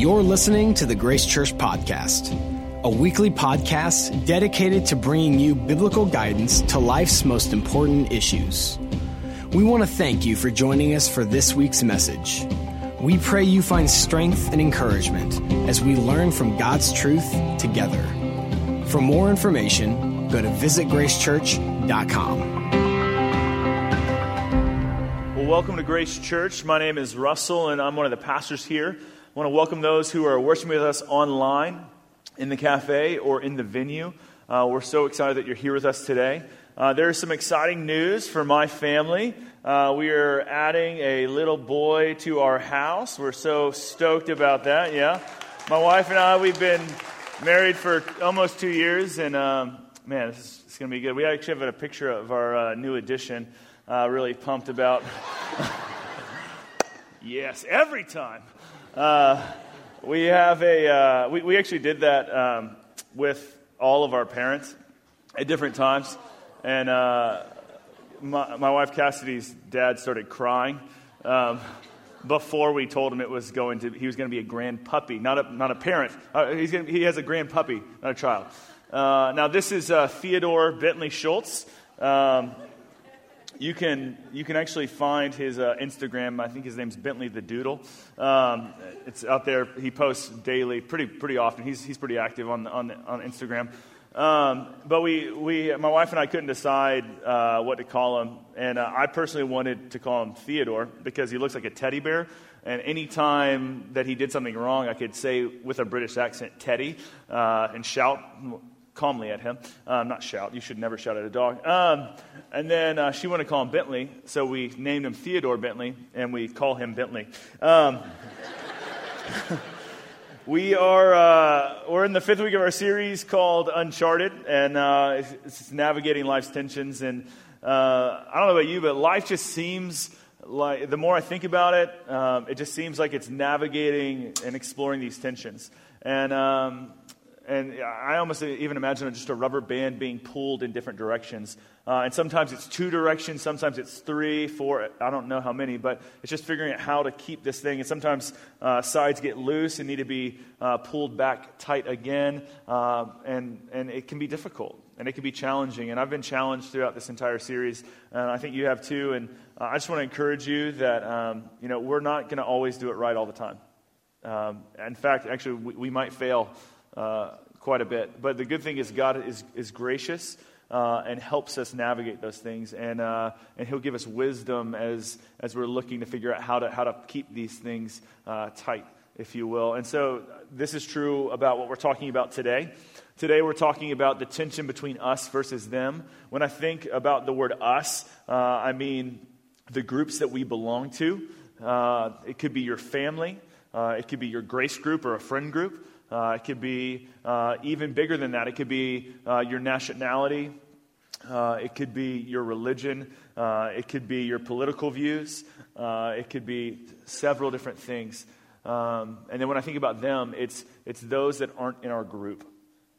You're listening to the Grace Church Podcast, a weekly podcast dedicated to bringing you biblical guidance to life's most important issues. We want to thank you for joining us for this week's message. We pray you find strength and encouragement as we learn from God's truth together. For more information, go to visitgracechurch.com. Welcome to Grace Church. My name is Russell, and I'm one of the pastors here. I want to welcome those who are worshiping with us online, in the cafe, or in the venue. We're so excited that you're here with us today. There is some exciting news for my family. We are adding a little boy to our house. We're so stoked about that, yeah. My wife and I, we've been married for almost 2 years, and man, it's going to be good. We actually have a picture of our new addition. Really pumped about. Yes, every time. We have a, we actually did that with all of our parents at different times. And my wife Cassidy's dad started crying before we told him he was going to be a grand puppy, not a parent. He has a grand puppy, not a child. Now this is Theodore Bentley Schultz. You can actually find his Instagram. I think his name's Bentley the Doodle. It's out there. He posts daily, pretty often. He's pretty active on Instagram. But we my wife and I couldn't decide what to call him, and I personally wanted to call him Theodore because he looks like a teddy bear. And any time that he did something wrong, I could say with a British accent, "Teddy," and shout calmly at him. Not shout. You should never shout at a dog. And then she wanted to call him Bentley, so we named him Theodore Bentley, and we call him Bentley. We're in the fifth week of our series called Uncharted, and it's navigating life's tensions. And I don't know about you, but life just seems like, the more I think about it, it just seems like it's navigating and exploring these tensions. And I almost even imagine just a rubber band being pulled in different directions. And sometimes it's two directions, sometimes it's three, four, I don't know how many, but it's just figuring out how to keep this thing. And sometimes sides get loose and need to be pulled back tight again. And it can be difficult and it can be challenging. And I've been challenged throughout this entire series, and I think you have too. And I just want to encourage you that we're not going to always do it right all the time. In fact, actually, we might fail quite a bit. But the good thing is God is gracious and helps us navigate those things. And he'll give us wisdom as we're looking to figure out how to keep these things tight, if you will. And so this is true about what we're talking about today. Today we're talking about the tension between us versus them. When I think about the word us, I mean the groups that we belong to. It could be your family. It could be your grace group or a friend group. It could be even bigger than that. It could be your nationality. It could be your religion. It could be your political views. It could be several different things. And then when I think about them, it's those that aren't in our group.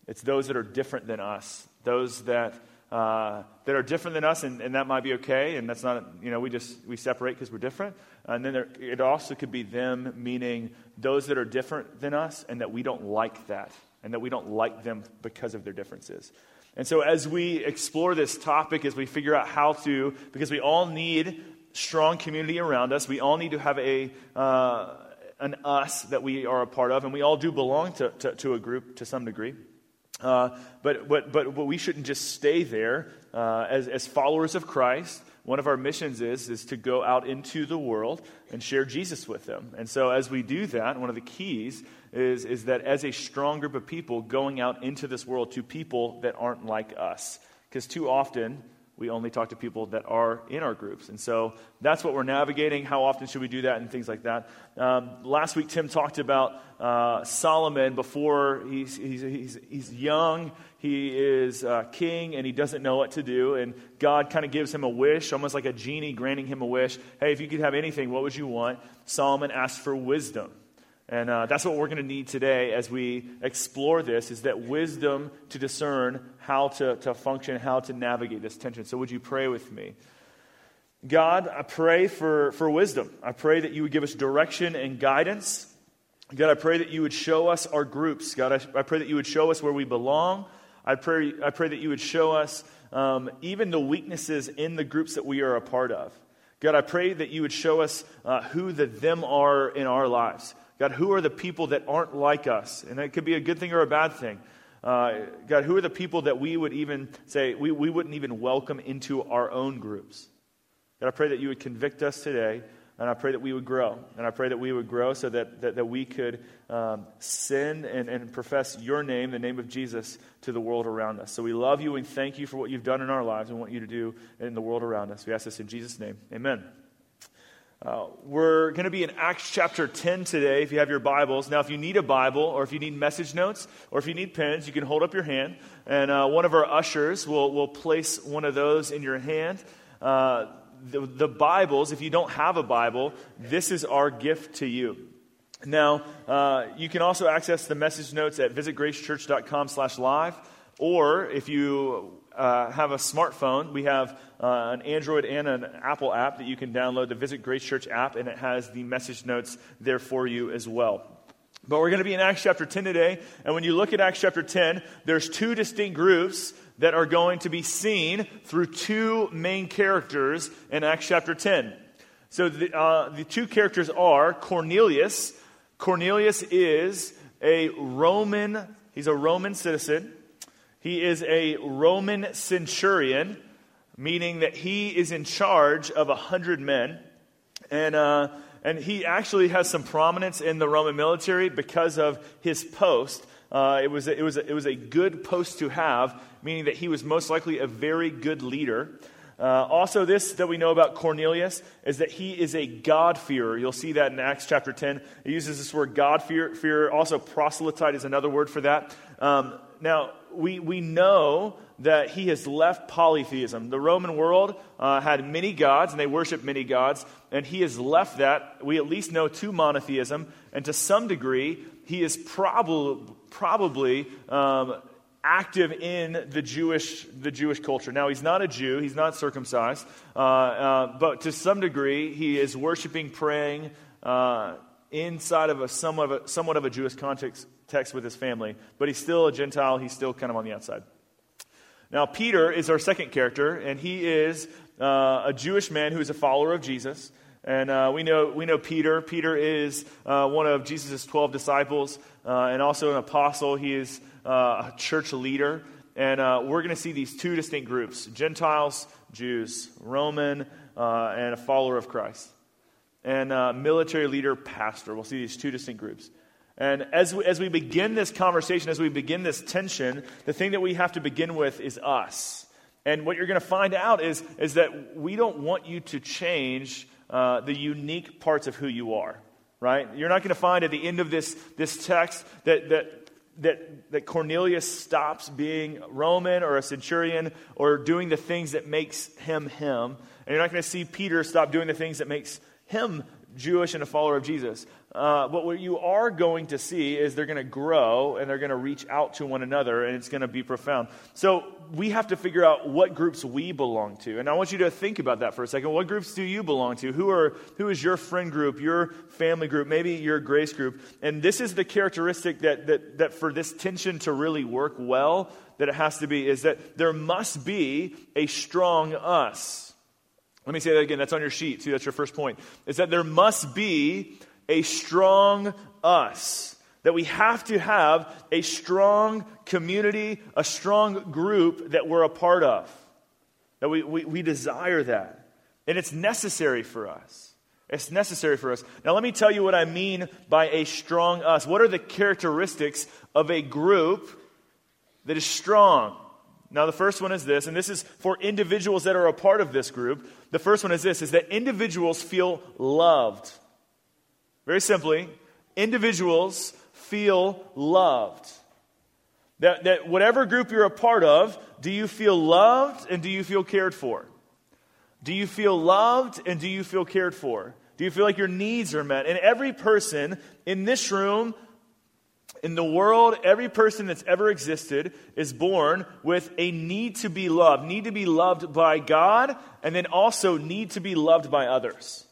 It's those that are different than us. Those that are different than us, and that might be okay. And that's not we separate because we're different. And then it also could be them, meaning those that are different than us and that we don't like that and that we don't like them because of their differences. And so as we explore this topic, as we figure out how to, because we all need strong community around us, we all need to have an us that we are a part of, and we all do belong to a group to some degree. But we shouldn't just stay there as followers of Christ. One of our missions is to go out into the world and share Jesus with them. And so as we do that, one of the keys is that as a strong group of people, going out into this world to people that aren't like us. Because too often, we only talk to people that are in our groups. And so that's what we're navigating. How often should we do that and things like that? Last week, Tim talked about Solomon before he's young. He is king, and he doesn't know what to do. And God kind of gives him a wish, almost like a genie granting him a wish. Hey, if you could have anything, what would you want? Solomon asked for wisdom. And that's what we're going to need today as we explore this, is that wisdom to discern how to function, how to navigate this tension. So would you pray with me? God, I pray for wisdom. I pray that you would give us direction and guidance. God, I pray that you would show us our groups. God, I pray that you would show us where we belong. I pray that you would show us even the weaknesses in the groups that we are a part of. God, I pray that you would show us who the them are in our lives. God, who are the people that aren't like us? And it could be a good thing or a bad thing. God, who are the people that we would even say we wouldn't even welcome into our own groups? God, I pray that you would convict us today. And I pray that we would grow. And I pray that we would grow so that we could sin and profess your name, the name of Jesus, to the world around us. So we love you and thank you for what you've done in our lives and what you to do in the world around us. We ask this in Jesus' name. Amen. We're going to be in Acts chapter 10 today if you have your Bibles. Now, if you need a Bible or if you need message notes or if you need pens, you can hold up your hand. And one of our ushers will place one of those in your hand. The Bibles, if you don't have a Bible, this is our gift to you. Now, you can also access the message notes at visitgracechurch.com/live, or if you have a smartphone, we have an Android and an Apple app that you can download, the Visit Grace Church app, and it has the message notes there for you as well. But we're going to be in Acts chapter 10 today, and when you look at Acts chapter 10, there's two distinct groups that are going to be seen through two main characters in Acts chapter 10. So the two characters are Cornelius. Cornelius is a Roman citizen. He is a Roman centurion, meaning that he is in charge of 100 men. And he actually has some prominence in the Roman military because of his post. It was a good post to have, meaning that he was most likely a very good leader. Also, this that we know about Cornelius is that he is a God-fearer. You'll see that in Acts chapter 10. It uses this word God-fearer. Also, proselyte is another word for that. Now, we know that he has left polytheism. The Roman world had many gods, and they worshiped many gods, and he has left that, we at least know, to monotheism, and to some degree, he is probably active in the Jewish culture. Now, he's not a Jew. He's not circumcised. But to some degree, he is worshiping, praying inside of somewhat of a Jewish context with his family. But he's still a Gentile. He's still kind of on the outside. Now, Peter is our second character, and he is a Jewish man who is a follower of Jesus. And we know Peter. Peter is one of Jesus' 12 disciples and also an apostle. He is a church leader. And we're going to see these two distinct groups, Gentiles, Jews, Roman, and a follower of Christ. And military leader, pastor. We'll see these two distinct groups. And as we begin this conversation, as we begin this tension, the thing that we have to begin with is us. And what you're going to find out is that we don't want you to change the unique parts of who you are, right? You're not going to find at the end of this text that Cornelius stops being Roman or a centurion or doing the things that makes him. And you're not going to see Peter stop doing the things that makes him Jewish and a follower of Jesus. But what you are going to see is they're going to grow and they're going to reach out to one another, and it's going to be profound. So we have to figure out what groups we belong to. And I want you to think about that for a second. What groups do you belong to? Who is your friend group, your family group, maybe your grace group? And this is the characteristic that for this tension to really work well, that it has to be, is that there must be a strong us. Let me say that again. That's on your sheet. See, that's your first point. Is that there must be a strong us, that we have to have a strong community, a strong group that we're a part of, that we desire that. And it's necessary for us. It's necessary for us. Now, let me tell you what I mean by a strong us. What are the characteristics of a group that is strong? Now, the first one is this, and this is for individuals that are a part of this group. The first one is this, is that individuals feel loved. Very simply, individuals feel loved. That whatever group you're a part of, do you feel loved and do you feel cared for? Do you feel loved and do you feel cared for? Do you feel like your needs are met? And every person in this room, in the world, every person that's ever existed is born with a need to be loved by God, and then also need to be loved by others.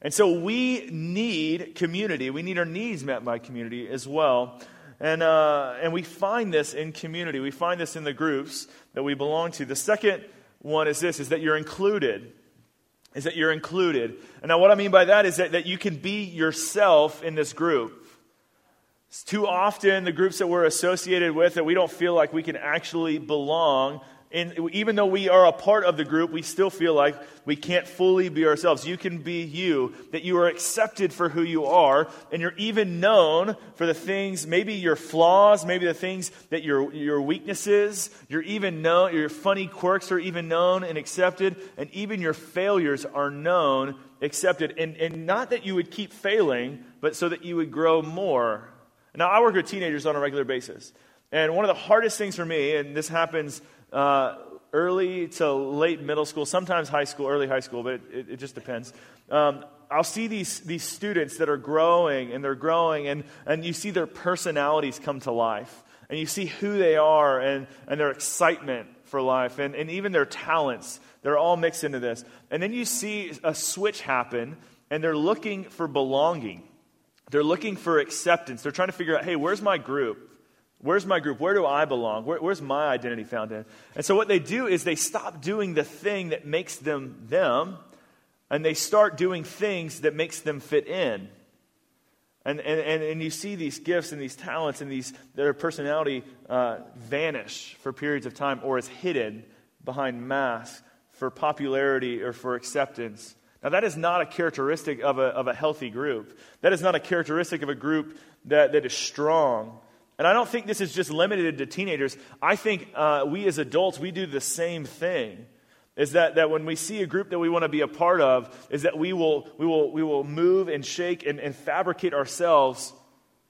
And so we need community. We need our needs met by community as well. And we find this in community. We find this in the groups that we belong to. The second one is this, is that you're included. Is that you're included. And now what I mean by that is that you can be yourself in this group. It's too often the groups that we're associated with that we don't feel like we can actually belong. And even though we are a part of the group, we still feel like we can't fully be ourselves. You can be you, that you are accepted for who you are, and you're even known for the things, maybe your flaws, maybe the things that your weaknesses, you're even known, your funny quirks are even known and accepted, and even your failures are known, accepted. And not that you would keep failing, but so that you would grow more. Now, I work with teenagers on a regular basis, and one of the hardest things for me, and this happens early to late middle school, sometimes high school, early high school, but it just depends. I'll see these students that are growing, and they're growing, and you see their personalities come to life, and you see who they are, and their excitement for life, and even their talents. They're all mixed into this. And then you see a switch happen, and they're looking for belonging. They're looking for acceptance. They're trying to figure out, hey, where's my group? Where's my group? Where do I belong? Where's my identity found in? And so what they do is they stop doing the thing that makes them them, and they start doing things that makes them fit in. And you see these gifts and these talents and their personality vanish for periods of time, or is hidden behind masks for popularity or for acceptance. Now, that is not a characteristic of a healthy group. That is not a characteristic of a group that is strong. And I don't think this is just limited to teenagers. I think we as adults, we do the same thing. Is that when we see a group that we want to be a part of, is that we will move and shake and fabricate ourselves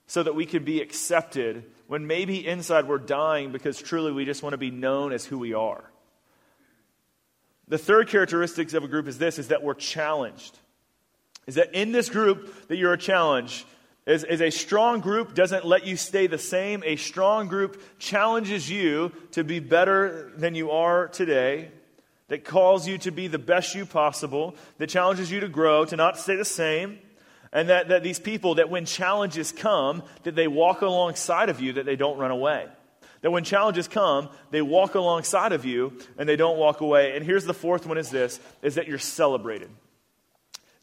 so that we can be accepted, when maybe inside we're dying because truly we just want to be known as who we are. The third characteristics of a group is this, is that we're challenged. Is that in this group that you're a challenge. Is a strong group doesn't let you stay the same. A strong group challenges you to be better than you are today, that calls you to be the best you possible, that challenges you to grow, to not stay the same, and that these people, that when challenges come, that they walk alongside of you, that they don't run away. That when challenges come, they walk alongside of you, and they don't walk away. And here's the fourth one is this, is that you're celebrated.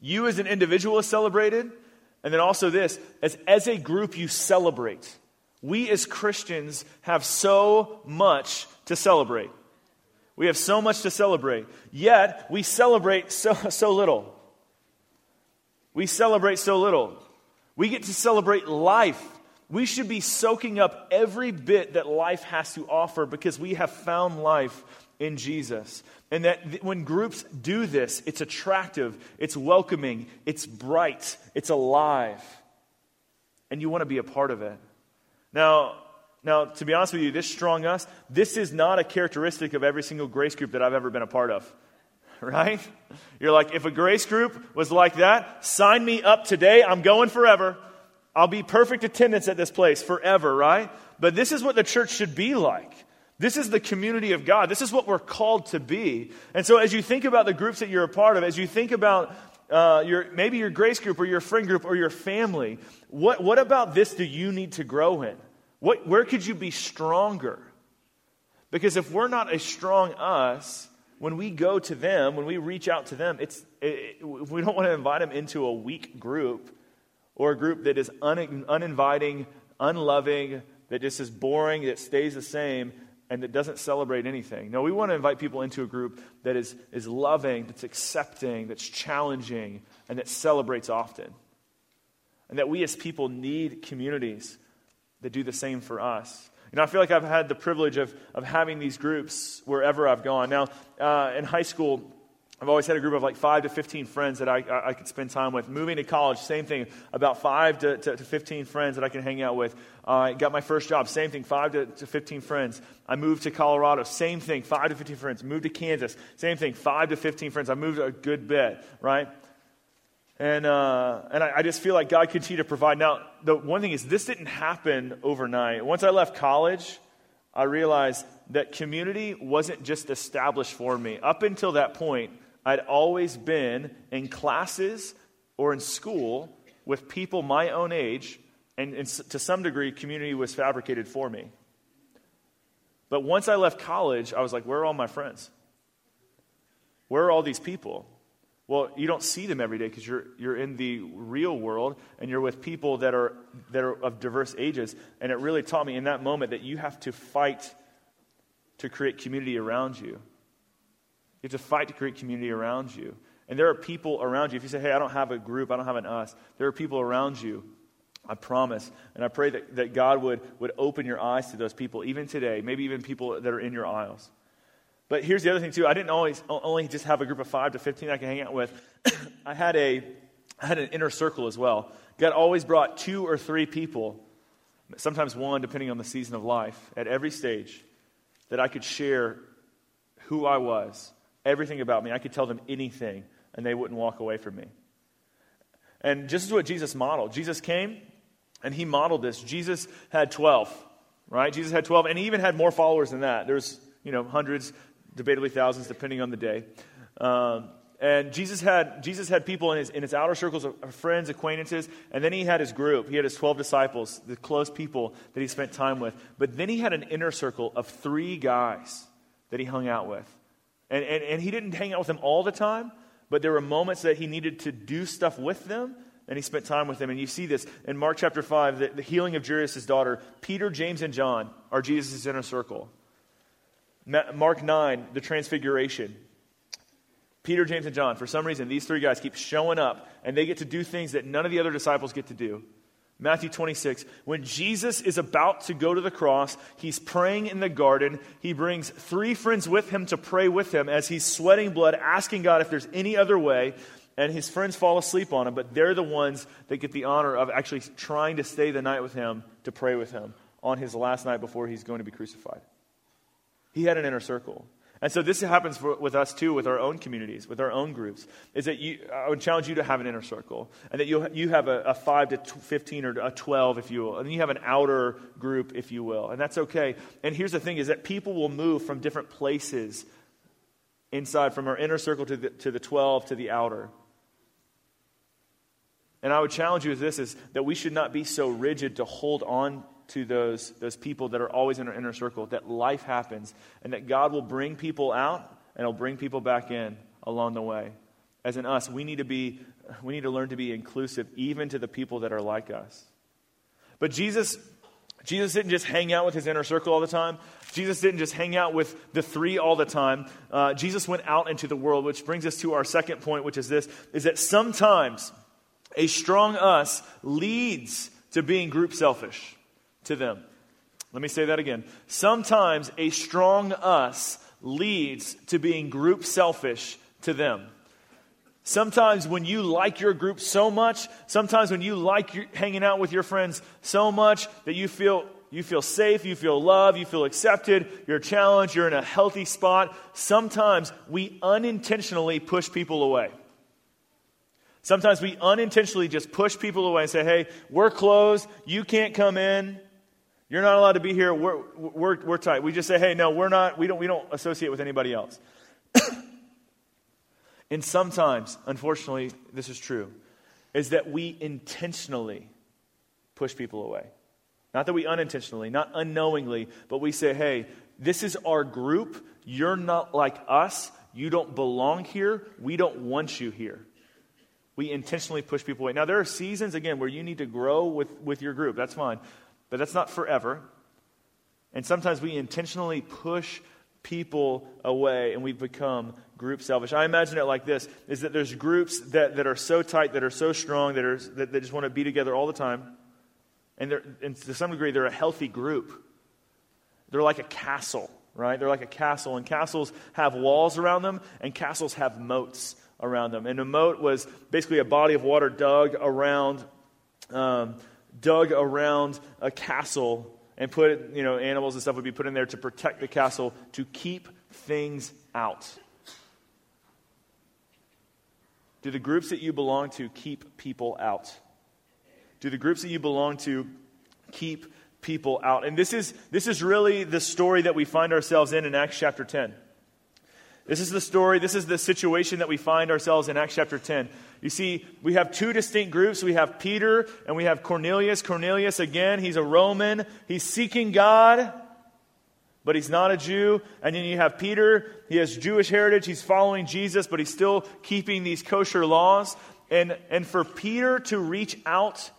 You as an individual is celebrated. And then also this, as a group you celebrate. We as Christians have so much to celebrate. We have so much to celebrate. Yet, we celebrate so little. We celebrate so little. We get to celebrate life. We should be soaking up every bit that life has to offer because we have found life in Jesus. And that when groups do this, it's attractive, it's welcoming, it's bright, it's alive. And you want to be a part of it. Now, to be honest with you, this strong us, this is not a characteristic of every single grace group that I've ever been a part of. Right? You're like, if a grace group was like that, sign me up today, I'm going forever. I'll be perfect attendance at this place forever, right? But this is what the church should be like. This is the community of God. This is what we're called to be. And so as you think about the groups that you're a part of, as you think about your grace group or your friend group or your family, what about this do you need to grow in? Where could you be stronger? Because if we're not a strong us, when we go to them, when we reach out to them, we don't want to invite them into a weak group or a group that is uninviting, unloving, that just is boring, that stays the same, and that doesn't celebrate anything. No, we want to invite people into a group that is loving, that's accepting, that's challenging, and that celebrates often. And that we as people need communities that do the same for us. You know, I feel like I've had the privilege of having these groups wherever I've gone. Now, in high school, I've always had a group of like 5 to 15 friends that I could spend time with. Moving to college, same thing. About 5 to 15 friends that I can hang out with. I got my first job, same thing, 5 to 15 friends. I moved to Colorado, same thing, 5 to 15 friends. Moved to Kansas, same thing, 5 to 15 friends. I moved a good bit, right? And I just feel like God continued to provide. Now, the one thing is this didn't happen overnight. Once I left college, I realized that community wasn't just established for me. Up until that point, I'd always been in classes or in school with people my own age, and to some degree, community was fabricated for me. But once I left college, I was like, where are all my friends? Where are all these people? Well, you don't see them every day because you're in the real world and you're with people that are of diverse ages. And it really taught me in that moment that you have to fight to create community around you. You have to fight to create community around you. And there are people around you. If you say, hey, I don't have a group, I don't have an us, there are people around you, I promise. And I pray that God would open your eyes to those people, even today, maybe even people that are in your aisles. But here's the other thing, too. I didn't only just have a group of 5 to 15 I could hang out with. I had an inner circle as well. God always brought 2 or 3 people, sometimes one, depending on the season of life, at every stage that I could share who I was, everything about me. I could tell them anything, and they wouldn't walk away from me. And just as what Jesus modeled. Jesus came, and he modeled this. Jesus had 12, right? Jesus had 12, and he even had more followers than that. There's, hundreds, debatably thousands, depending on the day. And Jesus had people in his outer circles of friends, acquaintances, and then he had his group. He had his 12 disciples, the close people that he spent time with. But then he had an inner circle of 3 guys that he hung out with. And he didn't hang out with them all the time, but there were moments that he needed to do stuff with them, and he spent time with them. And you see this in Mark chapter 5, the healing of Jairus' daughter. Peter, James, and John are Jesus' inner circle. Mark 9, the transfiguration. Peter, James, and John, for some reason, these 3 guys keep showing up, and they get to do things that none of the other disciples get to do. Matthew 26, when Jesus is about to go to the cross, he's praying in the garden. He brings 3 friends with him to pray with him as he's sweating blood, asking God if there's any other way, and his friends fall asleep on him, but they're the ones that get the honor of actually trying to stay the night with him to pray with him on his last night before he's going to be crucified. He had an inner circle. And so this happens with us too, with our own communities, with our own groups, is that I would challenge you to have an inner circle, and that you have a 5 to 15 or a 12, if you will, and you have an outer group, if you will, and that's okay. And here's the thing, is that people will move from different places inside, from our inner circle to the 12 to the outer. And I would challenge you with this, is that we should not be so rigid to hold on to those people that are always in our inner circle, that life happens, and that God will bring people out and he'll bring people back in along the way. As in us, we need to learn to be inclusive even to the people that are like us. But Jesus didn't just hang out with his inner circle all the time. Jesus didn't just hang out with the 3 all the time. Jesus went out into the world, which brings us to our second point, which is this, is that sometimes a strong us leads to being group selfish. To them. Let me say that again. Sometimes a strong us leads to being group selfish to them. Sometimes when you like your group so much, sometimes when you like hanging out with your friends so much that you feel safe, you feel loved, you feel accepted, you're challenged, you're in a healthy spot, sometimes we unintentionally push people away. Sometimes we unintentionally just push people away and say, hey, we're closed, you can't come in. You're not allowed to be here. We're tight. We just say, hey, no, we're not. We don't associate with anybody else. And sometimes, unfortunately, this is true, is that we intentionally push people away. Not that we unintentionally, not unknowingly, but we say, hey, this is our group. You're not like us. You don't belong here. We don't want you here. We intentionally push people away. Now, there are seasons, again, where you need to grow with your group. That's fine. But that's not forever. And sometimes we intentionally push people away and we become group selfish. I imagine it like this, is that there's groups that are so tight, that are so strong, that just want to be together all the time. And to some degree, they're a healthy group. They're like a castle, right? They're like a castle. And castles have walls around them, and castles have moats around them. And a moat was basically a body of water dug around a castle and put, animals and stuff would be put in there to protect the castle, to keep things out. Do the groups that you belong to keep people out? Do the groups that you belong to keep people out? And this is really the story that we find ourselves in Acts chapter 10. This is the story, this is the situation that we find ourselves in Acts chapter 10. You see, we have two distinct groups. We have Peter and we have Cornelius. Cornelius, again, he's a Roman. He's seeking God, but he's not a Jew. And then you have Peter. He has Jewish heritage. He's following Jesus, but he's still keeping these kosher laws. And for Peter to reach out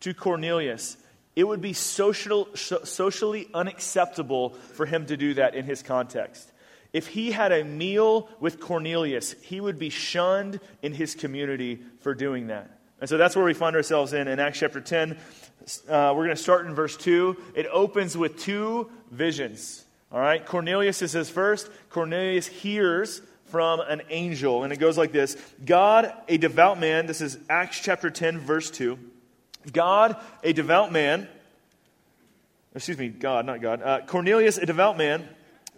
to Cornelius, it would be socially unacceptable for him to do that in his context. If he had a meal with Cornelius, he would be shunned in his community for doing that. And so that's where we find ourselves in Acts chapter 10. We're going to start in verse 2. It opens with two visions. All right, Cornelius is his first. Cornelius hears from an angel. And it goes like this. God, a devout man, this is Acts chapter 10, verse 2. Cornelius, a devout man,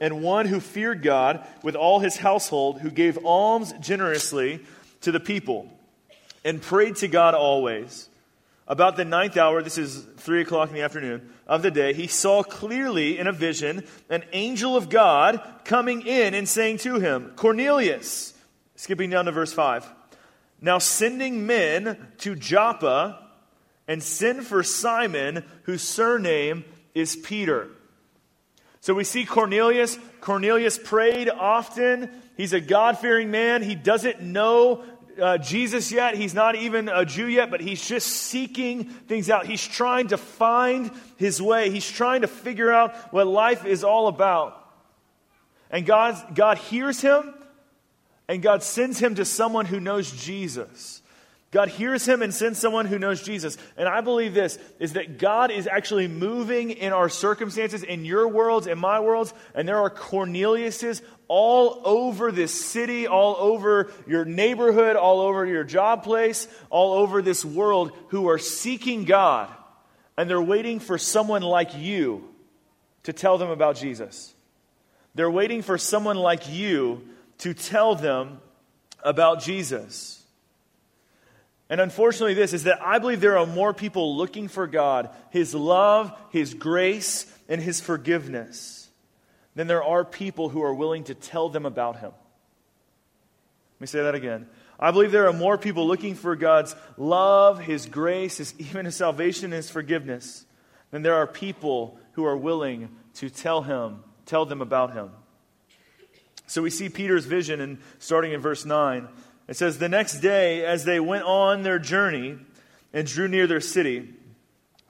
and one who feared God with all his household, who gave alms generously to the people and prayed to God always. About the ninth hour, this is 3:00 in the afternoon of the day, he saw clearly in a vision an angel of God coming in and saying to him, Cornelius, skipping down to verse 5, now sending men to Joppa and send for Simon, whose surname is Peter. So we see Cornelius. Cornelius prayed often. He's a God-fearing man. He doesn't know Jesus yet. He's not even a Jew yet, but he's just seeking things out. He's trying to find his way. He's trying to figure out what life is all about. And God hears him, and God sends him to someone who knows Jesus. God hears him and sends someone who knows Jesus. And I believe this, is that God is actually moving in our circumstances, in your worlds, in my worlds. And there are Corneliuses all over this city, all over your neighborhood, all over your job place, all over this world who are seeking God. And they're waiting for someone like you to tell them about Jesus. They're waiting for someone like you to tell them about Jesus. And unfortunately, this is that I believe there are more people looking for God, His love, His grace, and His forgiveness, than there are people who are willing to tell them about Him. Let me say that again. I believe there are more people looking for God's love, His grace, even His salvation, and His forgiveness, than there are people who are willing to tell them about Him. So we see Peter's vision, and starting in verse 9. It says, the next day, as they went on their journey and drew near their city,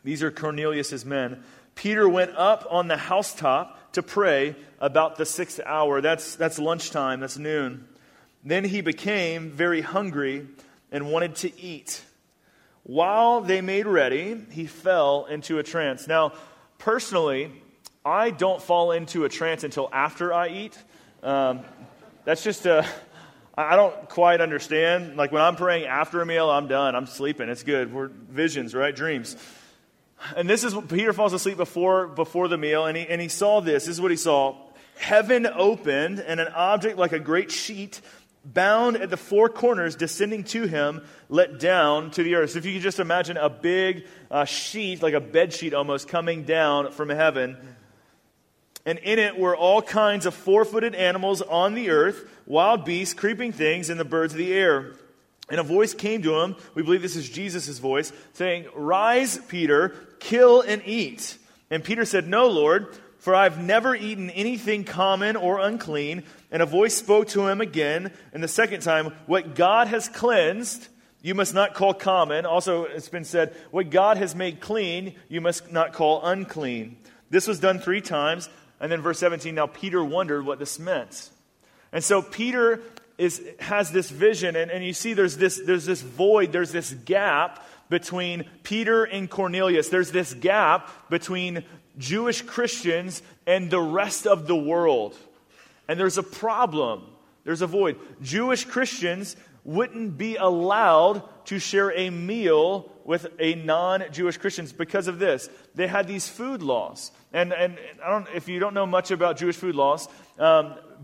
these are Cornelius' men, Peter went up on the housetop to pray about the sixth hour. That's lunchtime, that's noon. Then he became very hungry and wanted to eat. While they made ready, he fell into a trance. Now, personally, I don't fall into a trance until after I eat. That's just a... I don't quite understand. Like when I'm praying after a meal, I'm done. I'm sleeping. It's good. We're visions, right? Dreams. And this is what Peter falls asleep before the meal. And he saw this. This is what he saw. Heaven opened and an object like a great sheet bound at the four corners descending to him, let down to the earth. So if you could just imagine a big sheet, like a bed sheet almost, coming down from heaven. And in it were all kinds of four-footed animals on the earth, wild beasts, creeping things, and the birds of the air. And a voice came to him, we believe this is Jesus' voice, saying, Rise, Peter, kill and eat. And Peter said, No, Lord, for I've never eaten anything common or unclean. And a voice spoke to him again, and the second time, What God has cleansed, you must not call common. Also, it's been said, What God has made clean, you must not call unclean. This was done 3 times. And then verse 17, now Peter wondered what this meant. And so Peter has this vision, and you see there's this void, there's this gap between Peter and Cornelius. There's this gap between Jewish Christians and the rest of the world. And there's a problem. There's a void. Jewish Christians wouldn't be allowed to share a meal with a non-Jewish Christian because of this. They had these food laws. And if you don't know much about Jewish food laws,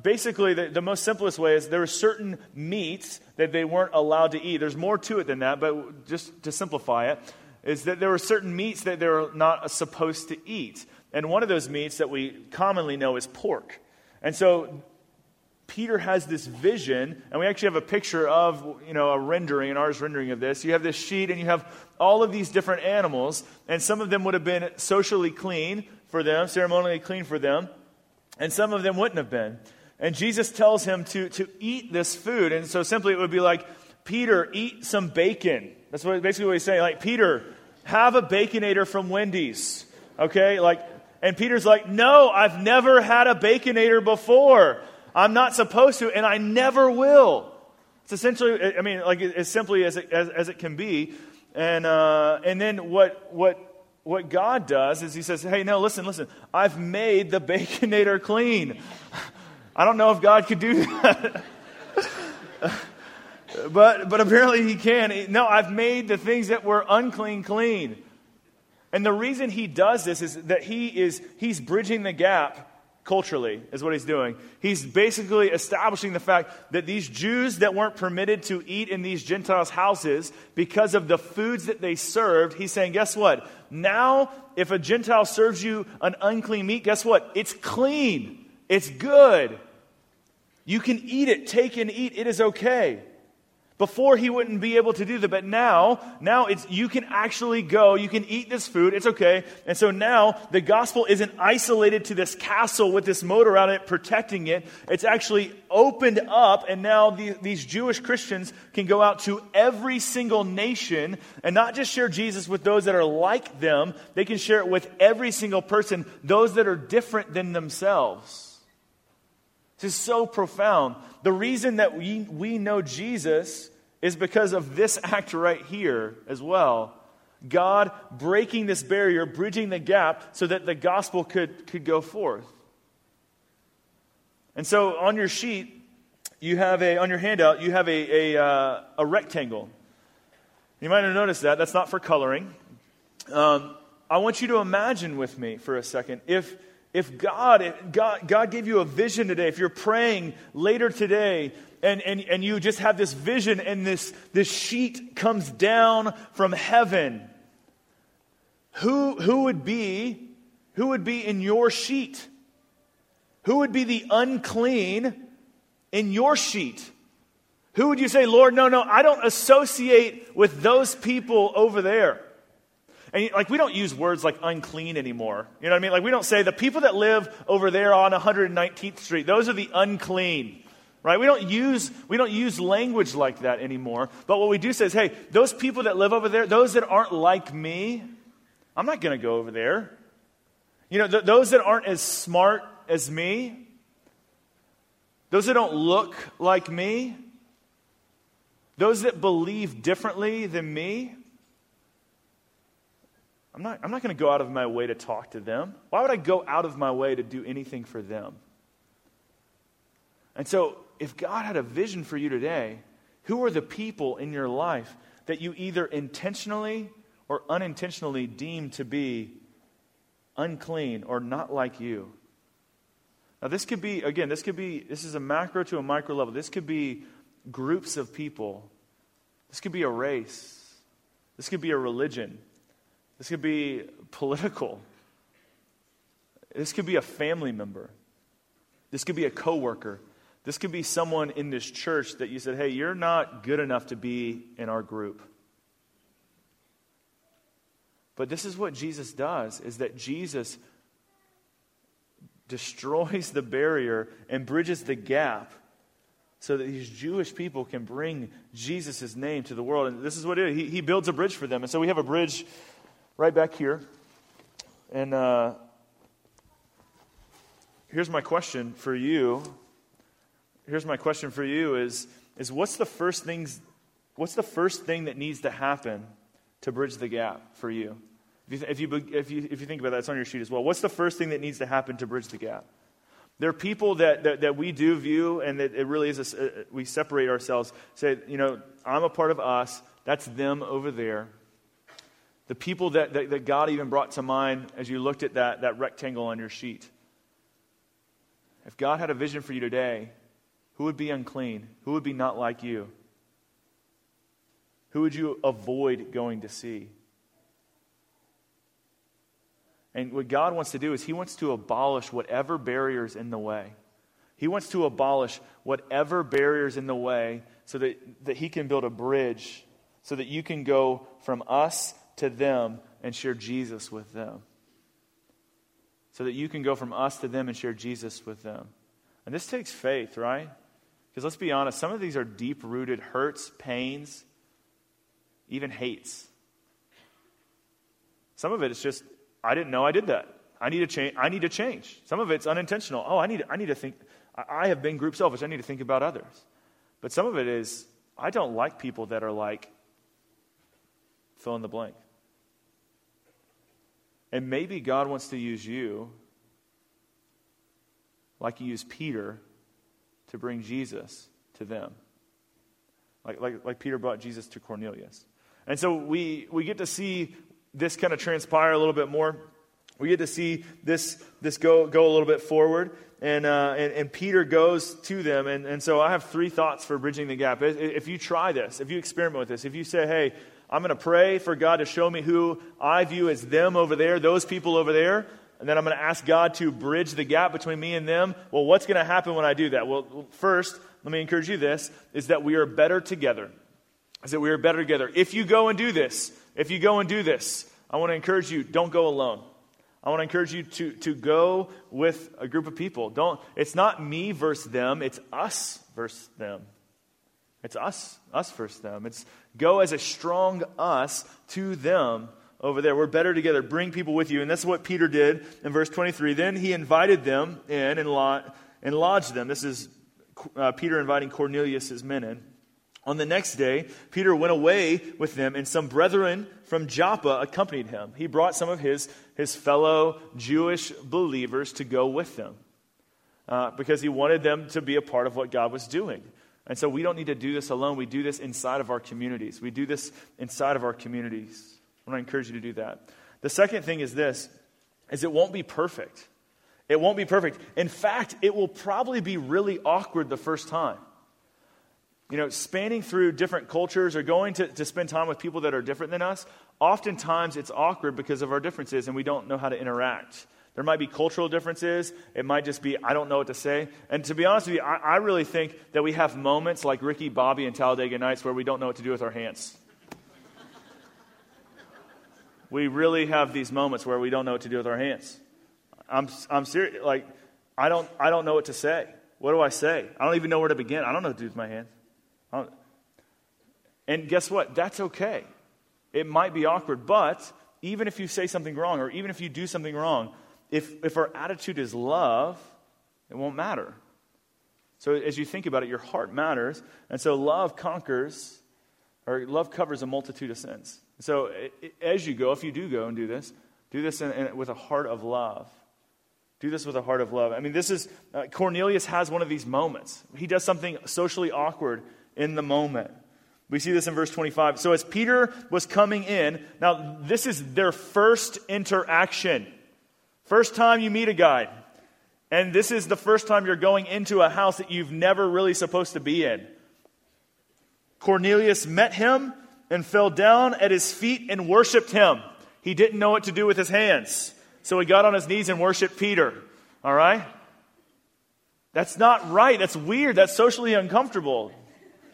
basically the most simplest way is there were certain meats that they weren't allowed to eat. There's more to it than that, but just to simplify it, is that there were certain meats that they were not supposed to eat. And one of those meats that we commonly know is pork. And so Peter has this vision, and we actually have a picture of, a rendering, an artist's rendering of this. You have this sheet, and you have all of these different animals, and some of them would have been socially clean for them, ceremonially clean for them, and some of them wouldn't have been. And Jesus tells him to eat this food, and so simply it would be like, Peter, eat some bacon. That's basically what he's saying. Like, Peter, have a Baconator from Wendy's, okay? And Peter's like, no, I've never had a Baconator before. I'm not supposed to, and I never will. It's essentially, as simply as it can be. And then what God does is He says, hey, no, listen. I've made the Baconator clean. I don't know if God could do that. But apparently He can. No, I've made the things that were unclean clean. And the reason He does this is that He's bridging the gap. Culturally is what He's doing. He's basically establishing the fact that these Jews that weren't permitted to eat in these Gentiles' houses because of the foods that they served, He's saying, guess what? Now, if a Gentile serves you an unclean meat, guess what? It's clean. It's good. You can eat it. Take and eat. It is okay. Before He wouldn't be able to do that, but now it's, you can actually go, you can eat this food, it's okay. And so now the gospel isn't isolated to this castle with this moat around it protecting it. It's actually opened up, and now these Jewish Christians can go out to every single nation and not just share Jesus with those that are like them, they can share it with every single person, those that are different than themselves. This is so profound. The reason that we know Jesus is because of this act right here as well. God breaking this barrier, bridging the gap so that the gospel could go forth. And so on your sheet, on your handout, you have a rectangle. You might have noticed that. That's not for coloring. I want you to imagine with me for a second, If God gave you a vision today, if you're praying later today and you just have this vision and this sheet comes down from heaven, who would be in your sheet? Who would be the unclean in your sheet? Who would you say, Lord, no, I don't associate with those people over there? And we don't use words like unclean anymore. You know what I mean? We don't say the people that live over there on 119th Street, those are the unclean, right? We don't use language like that anymore. But what we do say is, hey, those people that live over there, those that aren't like me, I'm not going to go over there. Those that aren't as smart as me, those that don't look like me, those that believe differently than me, I'm not going to go out of my way to talk to them. Why would I go out of my way to do anything for them? And so, if God had a vision for you today, who are the people in your life that you either intentionally or unintentionally deem to be unclean or not like you? Now, this is a macro to a micro level. This could be groups of people. This could be a race. This could be a religion. This could be political. This could be a family member. This could be a coworker. This could be someone in this church that you said, hey, you're not good enough to be in our group. But this is what Jesus does, is that Jesus destroys the barrier and bridges the gap so that these Jewish people can bring Jesus' name to the world. And this is what it is. He builds a bridge for them. And so we have a bridge right back here. And here's my question for you. Is what's the first thing that needs to happen to bridge the gap for you? If you think about that, it's on your sheet as well. What's the first thing that needs to happen to bridge the gap? There are people that we do view, and that it really is we separate ourselves. Say, I'm a part of us. That's them over there. The people that God even brought to mind as you looked at that rectangle on your sheet. If God had a vision for you today, who would be unclean? Who would be not like you? Who would you avoid going to see? And what God wants to do is He wants to abolish whatever barriers in the way. He wants to abolish whatever barriers in the way so that he can build a bridge so that you can go from us to them and share Jesus with them. And this takes faith, right? Because let's be honest, some of these are deep-rooted hurts, pains, even hates. Some of it is just, I didn't know I did that. I need to change. Some of it's unintentional. Oh, I need to think. I have been group selfish. I need to think about others. But some of it is, I don't like people that are like, fill in the blank. And maybe God wants to use you like He used Peter to bring Jesus to them. Like Peter brought Jesus to Cornelius. And so we get to see this kind of transpire a little bit more. We get to see this go a little bit forward. And Peter goes to them. And so I have three thoughts for bridging the gap. If you try this, if you experiment with this, if you say, hey, I'm going to pray for God to show me who I view as them over there, those people over there, and then I'm going to ask God to bridge the gap between me and them. Well, what's going to happen when I do that? Well, first, let me encourage you this, is that we are better together. If you go and do this, I want to encourage you, don't go alone. I want to encourage you to go with a group of people. It's not me versus them, it's us versus them. It's us versus them. It's go as a strong us to them over there. We're better together. Bring people with you. And that's what Peter did in verse 23. Then he invited them in and lodged them. This is Peter inviting Cornelius' men in. On the next day, Peter went away with them, and some brethren from Joppa accompanied him. He brought some of his fellow Jewish believers to go with them because he wanted them to be a part of what God was doing. And so we don't need to do this alone. We do this inside of our communities. I want to encourage you to do that. The second thing is this, is it won't be perfect. It won't be perfect. In fact, it will probably be really awkward the first time. You know, spanning through different cultures or going to spend time with people that are different than us, oftentimes it's awkward because of our differences and we don't know how to interact. There might be cultural differences. It might just be, I don't know what to say. And to be honest with you, I really think that we have moments like Ricky Bobby and Talladega Nights where we don't know what to do with our hands. We really have these moments where we don't know what to do with our hands. I'm serious. Like, I don't know what to say. What do I say? I don't even know where to begin. I don't know what to do with my hands. And guess what? That's okay. It might be awkward, but even if you say something wrong or even if you do something wrong, if our attitude is love, it won't matter. So as you think about it, your heart matters. And so love covers a multitude of sins. So as you go, if you do go and do this with a heart of love. Do this with a heart of love. I mean, this is, Cornelius has one of these moments. He does something socially awkward in the moment. We see this in verse 25. So as Peter was coming in, now this is their first interaction. First time you meet a guy. And this is the first time you're going into a house that you've never really supposed to be in. Cornelius met him and fell down at his feet and worshiped him. He didn't know what to do with his hands. So he got on his knees and worshiped Peter. All right? That's not right. That's weird. That's socially uncomfortable.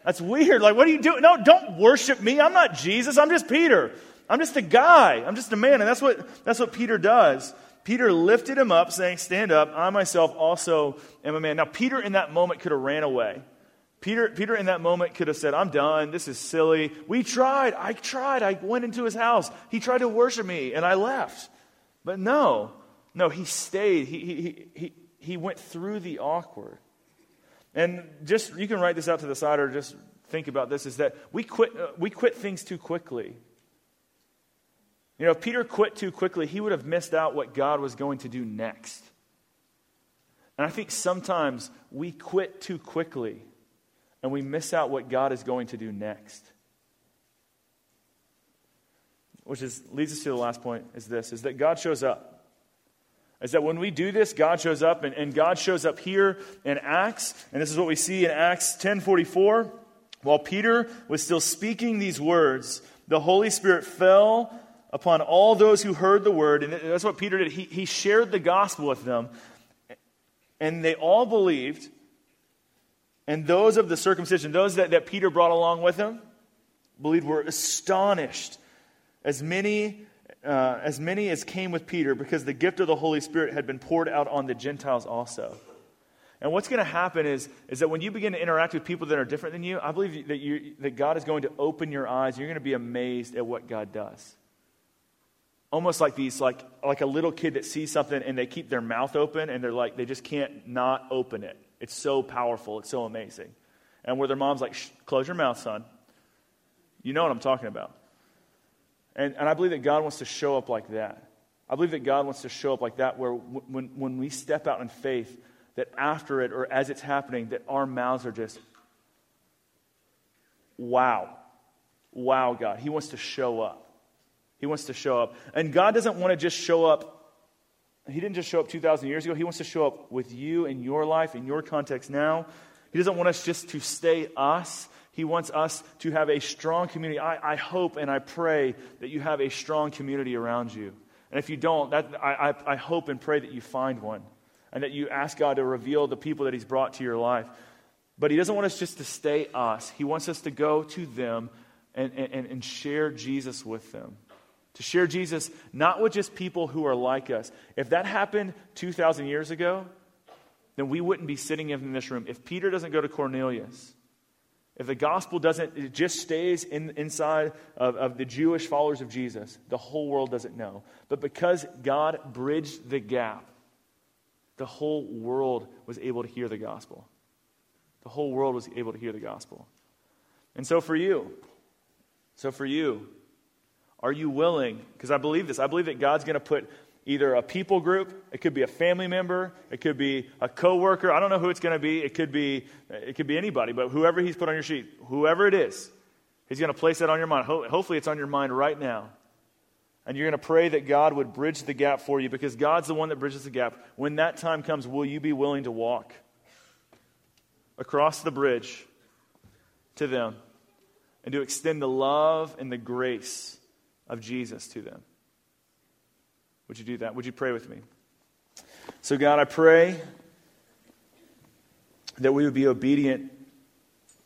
That's weird. Like, what are you doing? No, don't worship me. I'm not Jesus. I'm just Peter. I'm just a guy. I'm just a man. And that's what Peter does. Peter lifted him up, saying, "Stand up. I myself also am a man." Now, Peter in that moment could have ran away. Peter in that moment could have said, "I'm done. This is silly. We tried. I went into his house. He tried to worship me, and I left." But no, he stayed. He went through the awkward. And just, you can write this out to the side or just think about this, is that we quit things too quickly. You know, if Peter quit too quickly, he would have missed out what God was going to do next. And I think sometimes we quit too quickly and we miss out what God is going to do next. Leads us to the last point, is that God shows up. Is that when we do this, God shows up, and God shows up here in Acts. And this is what we see in Acts 10:44. While Peter was still speaking these words, the Holy Spirit fell upon all those who heard the word. And that's what Peter did. He shared the gospel with them. And they all believed, And those of the circumcision, those that Peter brought along with him, believed, were astonished, as many as came with Peter, because the gift of the Holy Spirit had been poured out on the Gentiles also. And what's going to happen is that when you begin to interact with people that are different than you, I believe that God is going to open your eyes. You're going to be amazed at what God does. Almost like these, like a little kid that sees something and they keep their mouth open and they're like, they just can't not open it. It's so powerful. It's so amazing. And where their mom's like, shh, close your mouth, son. You know what I'm talking about. And I believe that God wants to show up like that. I believe that God wants to show up like that where when we step out in faith, that after it or as it's happening, that our mouths are just, wow. Wow, God. He wants to show up. He wants to show up. And God doesn't want to just show up. He didn't just show up 2,000 years ago. He wants to show up with you in your life, in your context now. He doesn't want us just to stay us. He wants us to have a strong community. I hope and I pray that you have a strong community around you. And if you don't, I hope and pray that you find one and that you ask God to reveal the people that He's brought to your life. But He doesn't want us just to stay us. He wants us to go to them and share Jesus with them. To share Jesus, not with just people who are like us. If that happened 2,000 years ago, then we wouldn't be sitting in this room. If Peter doesn't go to Cornelius, if the gospel doesn't, it just stays inside of the Jewish followers of Jesus, the whole world doesn't know. But because God bridged the gap, the whole world was able to hear the gospel. The whole world was able to hear the gospel. And so for you, are you willing? Because I believe this. I believe that God's going to put either a people group. It could be a family member. It could be a coworker. I don't know who it's going to be. It could be anybody. But whoever He's put on your sheet, whoever it is, He's going to place that on your mind. Hopefully, it's on your mind right now. And you're going to pray that God would bridge the gap for you, because God's the one that bridges the gap. When that time comes, will you be willing to walk across the bridge to them and to extend the love and the grace of Jesus to them? Would you do that? Would you pray with me? So God, I pray that we would be obedient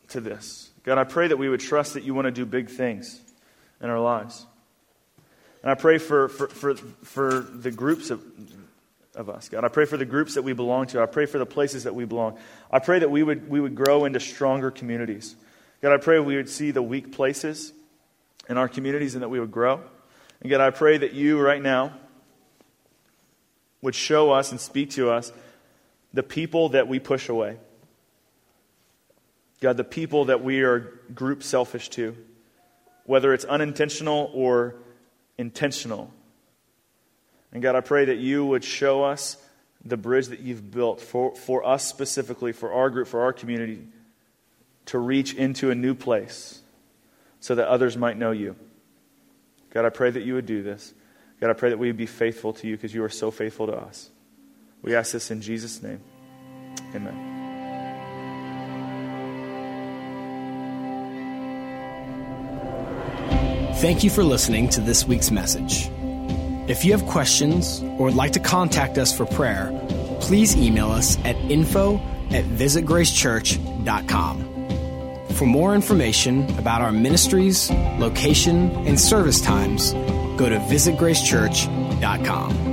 to this. God, I pray that we would trust that You want to do big things in our lives. And I pray for the groups of us, God. I pray for the groups that we belong to. I pray for the places that we belong. I pray that we would grow into stronger communities. God, I pray we would see the weak places in our communities and that we would grow. And God, I pray that You right now would show us and speak to us the people that we push away. God, the people that we are group selfish to, whether it's unintentional or intentional. And God, I pray that You would show us the bridge that You've built for us specifically, for our group, for our community, to reach into a new place, so that others might know You. God, I pray that You would do this. God, I pray that we would be faithful to You, because You are so faithful to us. We ask this in Jesus' name. Amen. Thank you for listening to this week's message. If you have questions or would like to contact us for prayer, please email us at info@visitgracechurch.com. For more information about our ministries, location, and service times, go to visitgracechurch.com.